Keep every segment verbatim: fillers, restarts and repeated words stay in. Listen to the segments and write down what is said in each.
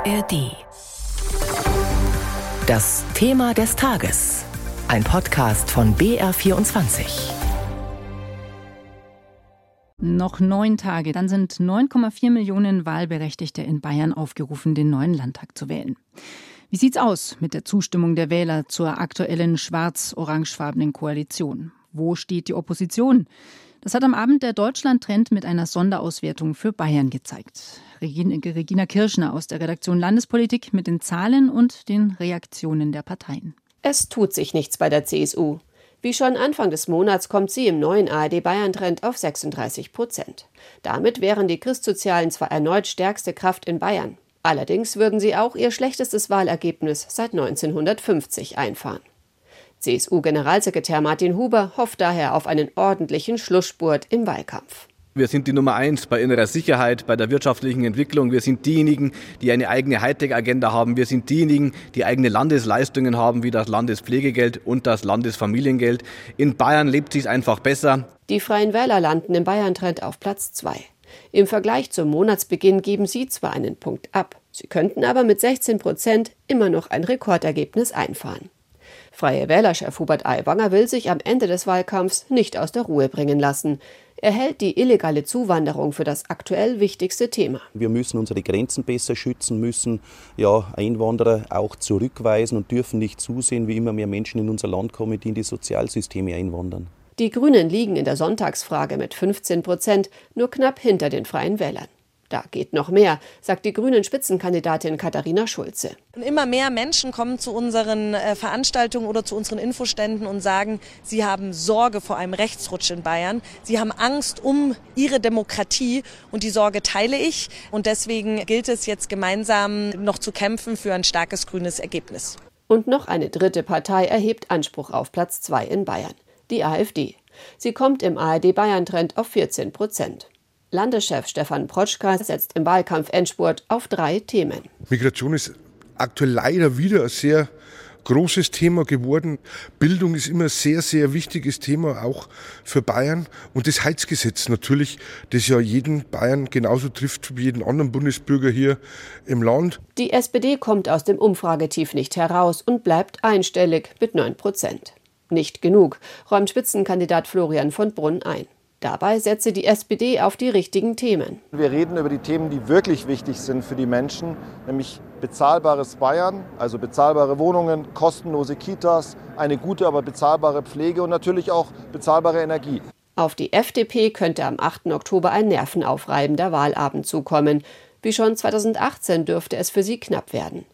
A R D. Das Thema des Tages. Ein Podcast von B R vierundzwanzig. Noch neun Tage, dann sind neun Komma vier Millionen Wahlberechtigte in Bayern aufgerufen, den neuen Landtag zu wählen. Wie sieht's aus mit der Zustimmung der Wähler zur aktuellen schwarz-orangefarbenen Koalition? Wo steht die Opposition? Das hat am Abend der Deutschlandtrend mit einer Sonderauswertung für Bayern gezeigt. Regina Kirschner aus der Redaktion Landespolitik mit den Zahlen und den Reaktionen der Parteien. Es tut sich nichts bei der C S U. Wie schon Anfang des Monats kommt sie im neuen A R D-Bayern-Trend auf sechsunddreißig Prozent. Damit wären die Christsozialen zwar erneut stärkste Kraft in Bayern. Allerdings würden sie auch ihr schlechtestes Wahlergebnis seit neunzehnhundertfünfzig einfahren. C S U-Generalsekretär Martin Huber hofft daher auf einen ordentlichen Schlussspurt im Wahlkampf. Wir sind die Nummer eins bei innerer Sicherheit, bei der wirtschaftlichen Entwicklung. Wir sind diejenigen, die eine eigene Hightech-Agenda haben. Wir sind diejenigen, die eigene Landesleistungen haben, wie das Landespflegegeld und das Landesfamiliengeld. In Bayern lebt sich's einfach besser. Die Freien Wähler landen im Bayern-Trend auf Platz zwei. Im Vergleich zum Monatsbeginn geben sie zwar einen Punkt ab. Sie könnten aber mit sechzehn Prozent immer noch ein Rekordergebnis einfahren. Freie Wählerchef Hubert Aiwanger will sich am Ende des Wahlkampfs nicht aus der Ruhe bringen lassen. Er hält die illegale Zuwanderung für das aktuell wichtigste Thema. Wir müssen unsere Grenzen besser schützen, müssen ja, Einwanderer auch zurückweisen und dürfen nicht zusehen, wie immer mehr Menschen in unser Land kommen, die in die Sozialsysteme einwandern. Die Grünen liegen in der Sonntagsfrage mit fünfzehn Prozent nur knapp hinter den Freien Wählern. Da geht noch mehr, sagt die Grünen-Spitzenkandidatin Katharina Schulze. Immer mehr Menschen kommen zu unseren Veranstaltungen oder zu unseren Infoständen und sagen, sie haben Sorge vor einem Rechtsrutsch in Bayern. Sie haben Angst um ihre Demokratie und die Sorge teile ich. Und deswegen gilt es jetzt gemeinsam noch zu kämpfen für ein starkes grünes Ergebnis. Und noch eine dritte Partei erhebt Anspruch auf Platz zwei in Bayern, die A f D. Sie kommt im A R D-Bayern-Trend auf vierzehn Prozent. Landeschef Stefan Protschka setzt im Wahlkampf-Endspurt auf drei Themen. Migration ist aktuell leider wieder ein sehr großes Thema geworden. Bildung ist immer ein sehr, sehr wichtiges Thema, auch für Bayern. Und das Heizgesetz natürlich, das ja jeden Bayern genauso trifft wie jeden anderen Bundesbürger hier im Land. Die S P D kommt aus dem Umfragetief nicht heraus und bleibt einstellig mit neun Prozent. Nicht genug, räumt Spitzenkandidat Florian von Brunn ein. Dabei setze die S P D auf die richtigen Themen. Wir reden über die Themen, die wirklich wichtig sind für die Menschen, nämlich bezahlbares Bayern, also bezahlbare Wohnungen, kostenlose Kitas, eine gute, aber bezahlbare Pflege und natürlich auch bezahlbare Energie. Auf die F D P könnte am achten Oktober ein nervenaufreibender Wahlabend zukommen. Wie schon zweitausendachtzehn dürfte es für sie knapp werden.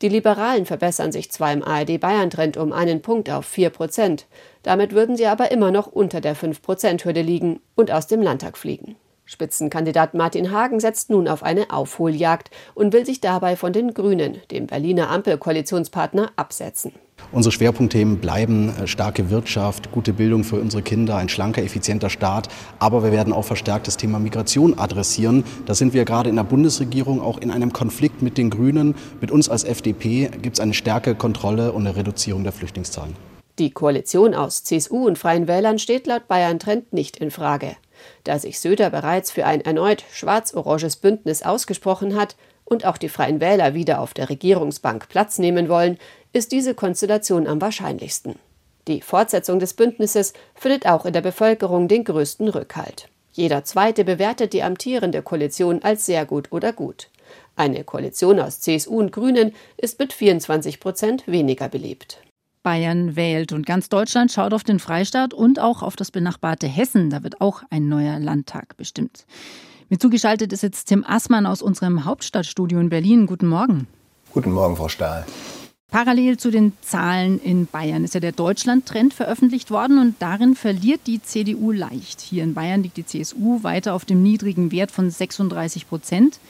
Die Liberalen verbessern sich zwar im A R D-Bayern-Trend um einen Punkt auf vier Prozent. Damit würden sie aber immer noch unter der fünf Prozent-Hürde liegen und aus dem Landtag fliegen. Spitzenkandidat Martin Hagen setzt nun auf eine Aufholjagd und will sich dabei von den Grünen, dem Berliner Ampel-Koalitionspartner, absetzen. Unsere Schwerpunktthemen bleiben starke Wirtschaft, gute Bildung für unsere Kinder, ein schlanker, effizienter Staat. Aber wir werden auch verstärkt das Thema Migration adressieren. Da sind wir gerade in der Bundesregierung auch in einem Konflikt mit den Grünen. Mit uns als F D P gibt es eine stärkere Kontrolle und eine Reduzierung der Flüchtlingszahlen. Die Koalition aus C S U und Freien Wählern steht laut Bayern-Trend nicht in Frage. Da sich Söder bereits für ein erneut schwarz-oranges Bündnis ausgesprochen hat und auch die Freien Wähler wieder auf der Regierungsbank Platz nehmen wollen, ist diese Konstellation am wahrscheinlichsten. Die Fortsetzung des Bündnisses findet auch in der Bevölkerung den größten Rückhalt. Jeder Zweite bewertet die amtierende Koalition als sehr gut oder gut. Eine Koalition aus C S U und Grünen ist mit vierundzwanzig Prozent weniger beliebt. Bayern wählt und ganz Deutschland schaut auf den Freistaat und auch auf das benachbarte Hessen. Da wird auch ein neuer Landtag bestimmt. Mir zugeschaltet ist jetzt Tim Aßmann aus unserem Hauptstadtstudio in Berlin. Guten Morgen. Guten Morgen, Frau Stahl. Parallel zu den Zahlen in Bayern ist ja der Deutschlandtrend veröffentlicht worden und darin verliert die C D U leicht. Hier in Bayern liegt die C S U weiter auf dem niedrigen Wert von sechsunddreißig Prozent.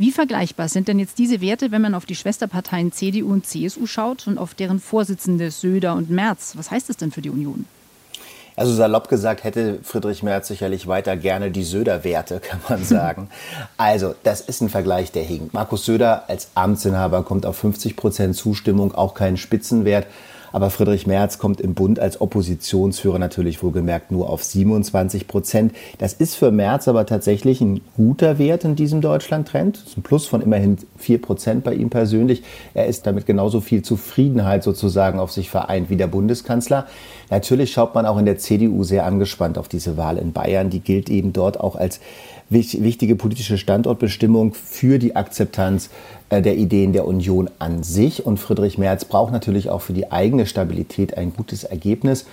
Wie vergleichbar sind denn jetzt diese Werte, wenn man auf die Schwesterparteien C D U und C S U schaut und auf deren Vorsitzende Söder und Merz? Was heißt das denn für die Union? Also salopp gesagt hätte Friedrich Merz sicherlich weiter gerne die Söder-Werte, kann man sagen. Also das ist ein Vergleich, der hinkt. Markus Söder als Amtsinhaber kommt auf fünfzig Prozent Zustimmung, auch kein Spitzenwert. Aber Friedrich Merz kommt im Bund als Oppositionsführer natürlich wohlgemerkt nur auf siebenundzwanzig Prozent. Das ist für Merz aber tatsächlich ein guter Wert in diesem Deutschlandtrend. Das ist ein Plus von immerhin vier Prozent bei ihm persönlich. Er ist damit genauso viel Zufriedenheit sozusagen auf sich vereint wie der Bundeskanzler. Natürlich schaut man auch in der C D U sehr angespannt auf diese Wahl in Bayern. Die gilt eben dort auch als wichtige politische Standortbestimmung für die Akzeptanz der Ideen der Union an sich. Und Friedrich Merz braucht natürlich auch für die eigene Stabilität ein gutes Ergebnis.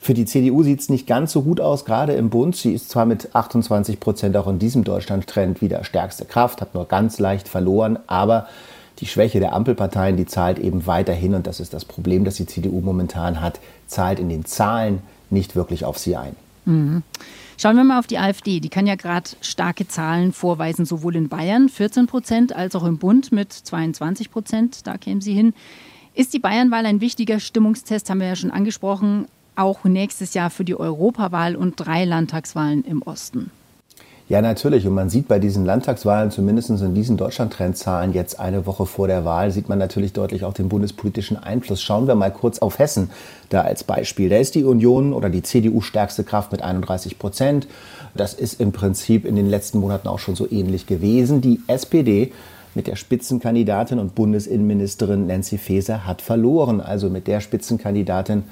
Für die C D U sieht es nicht ganz so gut aus, gerade im Bund. Sie ist zwar mit achtundzwanzig Prozent auch in diesem Deutschlandtrend wieder stärkste Kraft, hat nur ganz leicht verloren, aber die Schwäche der Ampelparteien, die zahlt eben weiterhin, und das ist das Problem, das die C D U momentan hat, zahlt in den Zahlen nicht wirklich auf sie ein. Mhm. Schauen wir mal auf die AfD. Die kann ja gerade starke Zahlen vorweisen, sowohl in Bayern vierzehn Prozent als auch im Bund mit zweiundzwanzig Prozent. Da kämen sie hin. Ist die Bayernwahl ein wichtiger Stimmungstest, haben wir ja schon angesprochen, auch nächstes Jahr für die Europawahl und drei Landtagswahlen im Osten? Ja, natürlich. Und man sieht bei diesen Landtagswahlen, zumindest in diesen Deutschlandtrendzahlen jetzt eine Woche vor der Wahl, sieht man natürlich deutlich auch den bundespolitischen Einfluss. Schauen wir mal kurz auf Hessen da als Beispiel. Da ist die Union oder die C D U stärkste Kraft mit einunddreißig Prozent. Das ist im Prinzip in den letzten Monaten auch schon so ähnlich gewesen. Die S P D mit der Spitzenkandidatin und Bundesinnenministerin Nancy Faeser hat verloren. Also mit der Spitzenkandidatin,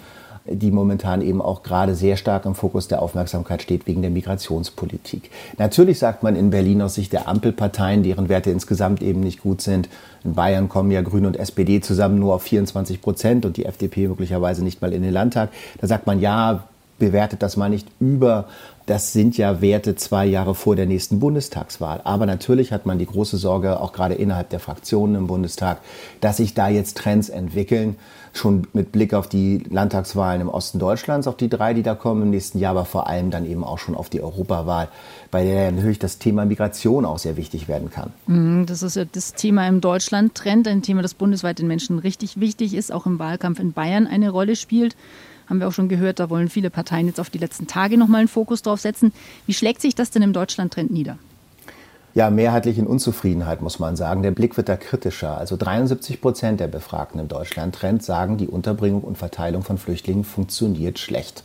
die momentan eben auch gerade sehr stark im Fokus der Aufmerksamkeit steht wegen der Migrationspolitik. Natürlich sagt man in Berlin aus Sicht der Ampelparteien, deren Werte insgesamt eben nicht gut sind, in Bayern kommen ja Grüne und S P D zusammen nur auf vierundzwanzig Prozent und die F D P möglicherweise nicht mal in den Landtag. Da sagt man, ja, bewertet das mal nicht über. Das sind ja Werte zwei Jahre vor der nächsten Bundestagswahl. Aber natürlich hat man die große Sorge, auch gerade innerhalb der Fraktionen im Bundestag, dass sich da jetzt Trends entwickeln. Schon mit Blick auf die Landtagswahlen im Osten Deutschlands, auf die drei, die da kommen im nächsten Jahr, aber vor allem dann eben auch schon auf die Europawahl, bei der natürlich das Thema Migration auch sehr wichtig werden kann. Das ist ja das Thema im Deutschlandtrend, ein Thema, das bundesweit den Menschen richtig wichtig ist, auch im Wahlkampf in Bayern eine Rolle spielt. Haben wir auch schon gehört, da wollen viele Parteien jetzt auf die letzten Tage nochmal einen Fokus drauf setzen. Wie schlägt sich das denn im Deutschlandtrend nieder? Ja, mehrheitlich in Unzufriedenheit, muss man sagen. Der Blick wird da kritischer. Also dreiundsiebzig Prozent der Befragten im Deutschlandtrend sagen, die Unterbringung und Verteilung von Flüchtlingen funktioniert schlecht.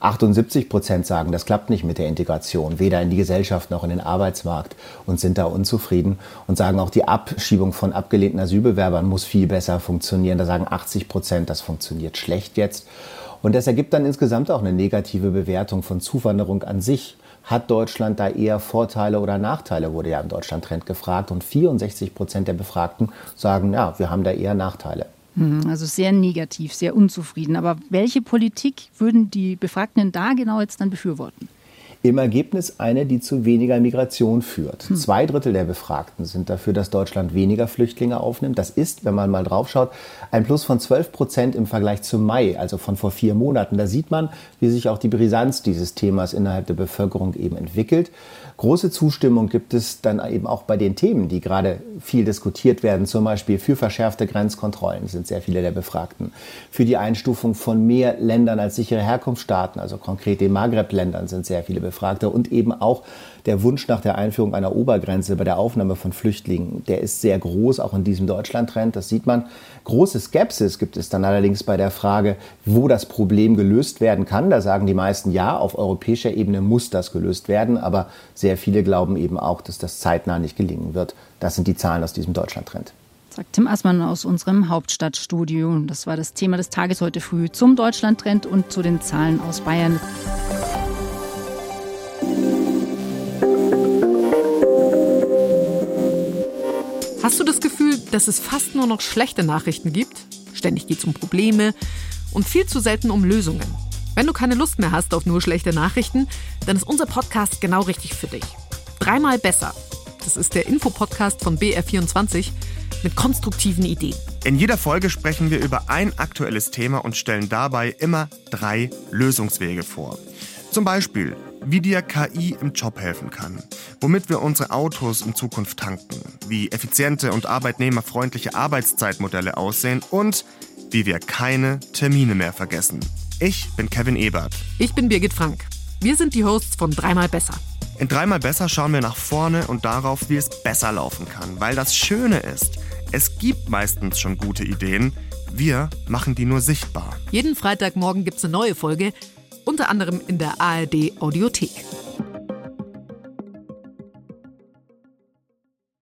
achtundsiebzig Prozent sagen, das klappt nicht mit der Integration, weder in die Gesellschaft noch in den Arbeitsmarkt, und sind da unzufrieden und sagen auch, die Abschiebung von abgelehnten Asylbewerbern muss viel besser funktionieren. Da sagen achtzig Prozent, das funktioniert schlecht jetzt. Und das ergibt dann insgesamt auch eine negative Bewertung von Zuwanderung an sich. Hat Deutschland da eher Vorteile oder Nachteile, wurde ja im Deutschlandtrend gefragt. Und vierundsechzig Prozent der Befragten sagen, ja, wir haben da eher Nachteile. Also sehr negativ, sehr unzufrieden. Aber welche Politik würden die Befragten da genau jetzt dann befürworten? Im Ergebnis eine, die zu weniger Migration führt. Hm. Zwei Drittel der Befragten sind dafür, dass Deutschland weniger Flüchtlinge aufnimmt. Das ist, wenn man mal drauf schaut, ein Plus von zwölf Prozent im Vergleich zum Mai, also von vor vier Monaten. Da sieht man, wie sich auch die Brisanz dieses Themas innerhalb der Bevölkerung eben entwickelt. Große Zustimmung gibt es dann eben auch bei den Themen, die gerade viel diskutiert werden, zum Beispiel für verschärfte Grenzkontrollen, sind sehr viele der Befragten. Für die Einstufung von mehr Ländern als sichere Herkunftsstaaten, also konkret den Maghreb-Ländern, sind sehr viele Befragten. Und eben auch der Wunsch nach der Einführung einer Obergrenze bei der Aufnahme von Flüchtlingen, der ist sehr groß, auch in diesem Deutschlandtrend, das sieht man. Große Skepsis gibt es dann allerdings bei der Frage, wo das Problem gelöst werden kann. Da sagen die meisten, ja, auf europäischer Ebene muss das gelöst werden, aber sehr viele glauben eben auch, dass das zeitnah nicht gelingen wird. Das sind die Zahlen aus diesem Deutschlandtrend. Sagt Tim Aßmann aus unserem Hauptstadtstudio. Das war das Thema des Tages heute früh zum Deutschlandtrend und zu den Zahlen aus Bayern. Hast du das Gefühl, dass es fast nur noch schlechte Nachrichten gibt? Ständig geht es um Probleme und viel zu selten um Lösungen. Wenn du keine Lust mehr hast auf nur schlechte Nachrichten, dann ist unser Podcast genau richtig für dich. Dreimal besser. Das ist der Infopodcast von B R vierundzwanzig mit konstruktiven Ideen. In jeder Folge sprechen wir über ein aktuelles Thema und stellen dabei immer drei Lösungswege vor. Zum Beispiel, wie dir K I im Job helfen kann, womit wir unsere Autos in Zukunft tanken, wie effiziente und arbeitnehmerfreundliche Arbeitszeitmodelle aussehen und wie wir keine Termine mehr vergessen. Ich bin Kevin Ebert. Ich bin Birgit Frank. Wir sind die Hosts von Dreimal Besser. In Dreimal Besser schauen wir nach vorne und darauf, wie es besser laufen kann, weil das Schöne ist, Es gibt meistens schon gute Ideen. Wir machen die nur sichtbar. Jeden Freitagmorgen gibt's eine neue Folge, unter anderem in der A R D Audiothek.